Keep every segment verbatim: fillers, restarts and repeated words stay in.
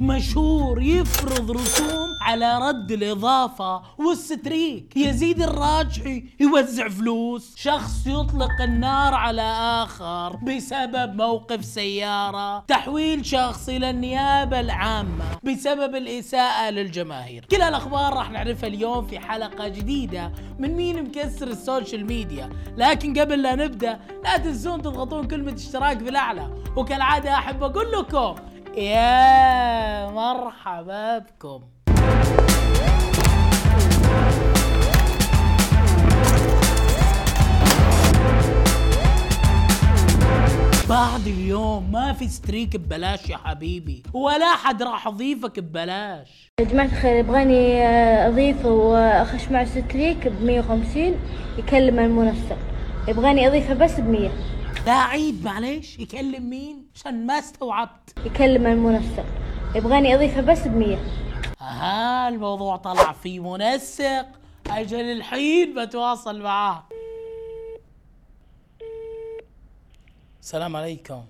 مشهور يفرض رسوم على رد الإضافة والستريك. يزيد الراجحي يوزع فلوس. شخص يطلق النار على آخر بسبب موقف سيارة. تحويل شخص إلى النيابة العامة بسبب الإساءة للجماهير. كل الأخبار راح نعرفها اليوم في حلقة جديدة من مين مكسر السوشيال ميديا. لكن قبل لا نبدأ لا تنسون تضغطون كلمة اشتراك في الأعلى، وكالعادة أحب أقول لكم يا مرحبا بكم. بعد اليوم ما في ستريك ببلاش يا حبيبي، ولا حد راح اضيفك ببلاش. يا جماعة الخير، يبغاني اضيفه واخش مع ستريك ب مية وخمسين، يكلم المنسق. يبغاني اضيفه بس ب مية. لا عيد معليش، يكلم مين؟ عشان ما استوعبت. يكلم المنسق، يبغاني اضيفه بس بمية. اها الموضوع طلع فيه منسق، اجل الحين بتواصل معاه. السلام عليكم.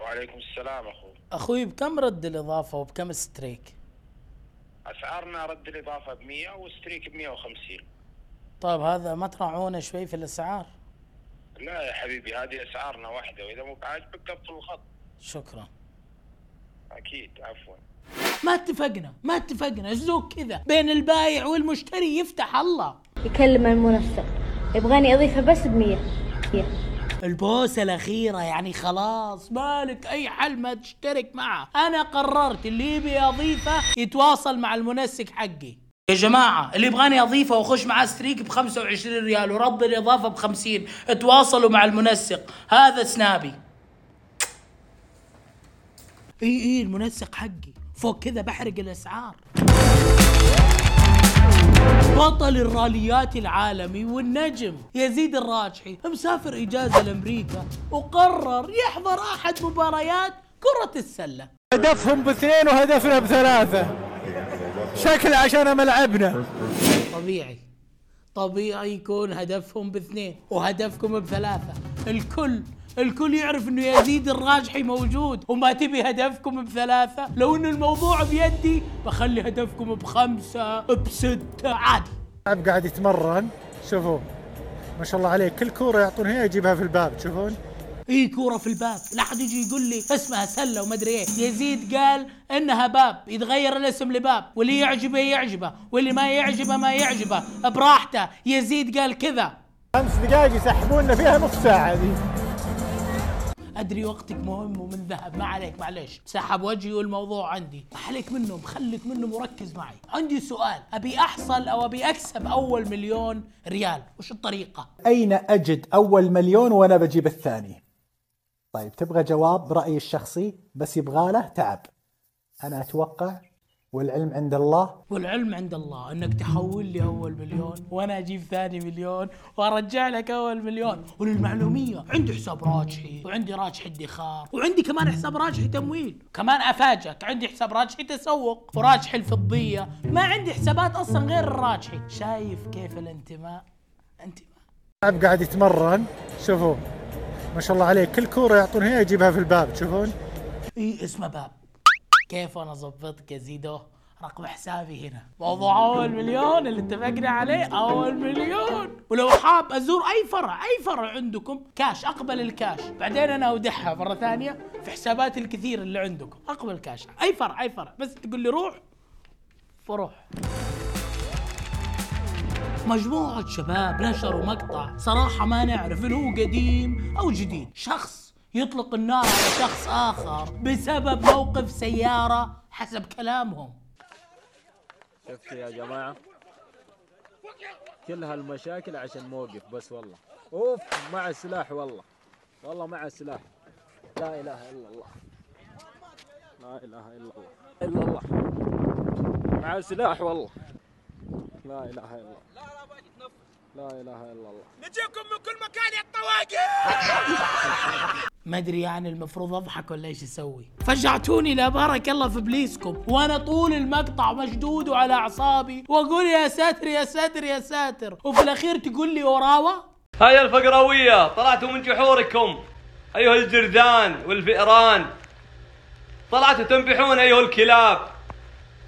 وعليكم السلام اخوي. اخوي بكم رد الاضافه وبكم ستريك؟ اسعارنا رد الاضافه بمية وستريك بمية وخمسين. طيب هذا ما تراعونا شوي في الاسعار؟ لا يا حبيبي، هذه اسعارنا واحده، واذا مو عاجبك قفل الخط. شكرا. اكيد عفوا. ما اتفقنا ما اتفقنا زوك كذا بين البايع والمشتري، يفتح الله. يكلم المنسق، يبغاني اضيفه بس بمية. البوسه الاخيره يعني خلاص مالك اي حل ما تشترك معه. انا قررت اللي يبي اضيفه يتواصل مع المنسق حقي. يا جماعة اللي يبغاني أضيفه وأخش معاه ستريك بخمسة وعشرين ريال ورب الإضافة بخمسين، اتواصلوا مع المنسق. هذا سنابي. إي إي المنسق حقي. فوق كذا بحرق الأسعار. بطل الراليات العالمي والنجم يزيد الراجحي مسافر إجازة لأمريكا، وقرر يحضر أحد مباريات كرة السلة. هدفهم باثنين وهدفنا بثلاثة، شكل عشان ملعبنا. طبيعي طبيعي يكون هدفهم باثنين وهدفكم بثلاثة. الكل الكل يعرف انه يزيد الراجحي موجود، وما تبي هدفكم بثلاثة. لو انه الموضوع بيدي بخلي هدفكم بخمسة بستة عادي. اللاعب قاعد يتمرن، شوفوا ما شاء الله عليه، كل كورة يعطونها يجيبها في الباب. تشوفون اي كورة في الباب، لا حد يجي يقول لي اسمها سلة وما ادري ايه. يزيد قال انها باب، يتغير الاسم لباب، واللي يعجبه يعجبه واللي ما يعجبه ما يعجبه براحته. يزيد قال كذا. خمس دقايق يسحبوننا فيها نص ساعة دي. ادري وقتك مهم ومن ذهب، ما عليك معليش. سحب وجهي والموضوع عندي، ما عليك منهم، خليك منهم وركز معي. عندي سؤال، ابي احصل او ابي اكسب اول مليون ريال، وش الطريقة؟ اين اجد اول مليون وانا بجيب الثاني؟ طيب تبغى جواب رأيي الشخصي بس يبغى له تعب. أنا أتوقع، والعلم عند الله والعلم عند الله أنك تحول لي أول مليون وأنا أجيب ثاني مليون وأرجع لك أول مليون. وللمعلومية عندي حساب راجحي، وعندي راجحي ادخار، وعندي كمان حساب راجحي تمويل. كمان أفاجأك، عندي حساب راجحي تسوق وراجحي الفضية. ما عندي حسابات أصلا غير الراجحي. شايف كيف الانتماء؟ انتماء. قاعد يتمرن، شوفوا ما شاء الله عليه، كل كورة يعطونها يجيبها في الباب. تشوفون اي اسمه باب. كيف انا ظبطك يا زيدو؟ رقم حسابي هنا. موضوع اول مليون اللي اتفقنا عليه، اول مليون. ولو حاب ازور اي فرع اي فرع عندكم كاش، اقبل الكاش. بعدين انا اودعها مرة ثانية في حسابات الكثير اللي عندكم. اقبل كاش اي فرع اي فرع، بس تقول لي روح فروح. مجموعة شباب نشروا مقطع صراحة ما نعرف إن هو قديم أو جديد. شخص يطلق النار على شخص آخر بسبب موقف سيارة حسب كلامهم. شفتوا يا جماعة كل هالمشاكل عشان موقف بس؟ والله أوف مع السلاح، والله والله مع السلاح. لا إله إلا الله، لا إله إلا الله إلا الله، مع السلاح والله. لا إله إلا الله، لا لا باجي تنفذ. لا إله إلا الله، نجيبكم من كل مكان يا الطواقي. ما أدري يعني المفروض أضحك ولا إيش أسوي؟ فجعتوني لا بارك الله في إبليسكم، وأنا طول المقطع مشدود وعلى أعصابي وأقول يا ساتر يا ساتر يا ساتر، وفي الأخير تقول لي وراوة؟ هيا الفقراوية، طلعتوا من جحوركم أيها الجرذان والفئران. طلعتوا تنبحون أيها الكلاب،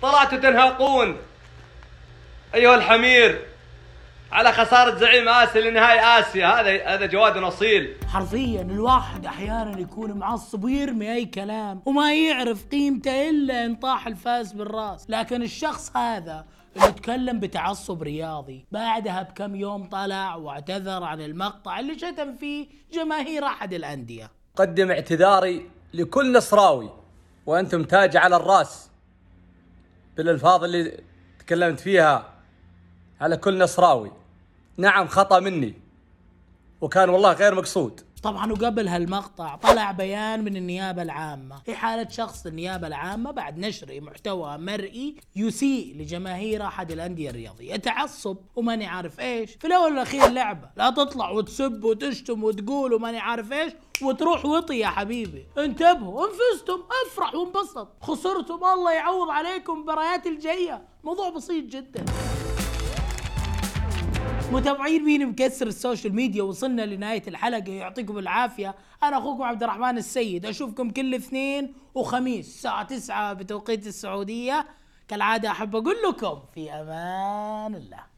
طلعتوا تنهقون أيها الحمير على خسارة زعيم آسيا لنهاية آسيا. هذا هذا جواد أصيل. حرفيا الواحد أحيانا يكون معصب ويرمي أي كلام وما يعرف قيمته إلا إن طاح الفاس بالراس، لكن الشخص هذا اللي تكلم بتعصب رياضي بعدها بكم يوم طلع واعتذر عن المقطع اللي شتم فيه جماهير أحد الأندية. قدم اعتذاري لكل نصراوي وأنتم تاج على الراس بالألفاظ اللي تكلمت فيها على كل نصراوي. نعم خطأ مني وكان والله غير مقصود. طبعا وقبل هالمقطع طلع بيان من النيابة العامة في حالة شخص النيابة العامة بعد نشر محتوى مرئي يسيء لجماهير أحد الأندية الرياضية، تعصب وماني عارف إيش. في الأول والأخير لعبة، لا تطلع وتسب وتشتم وتقول وماني عارف إيش وتروح وطي يا حبيبي. انتبهوا، انفزتم افرح وانبسط، خسرتم الله يعوض عليكم المباريات الجاية. موضوع بسيط جدا. متابعين مين مكسر السوشيال ميديا، وصلنا لنهاية الحلقة، يعطيكم العافية. أنا أخوكم عبد الرحمن السيد، أشوفكم كل اثنين وخميس الساعة تسعة بتوقيت السعودية كالعادة. أحب أقول لكم في أمان الله.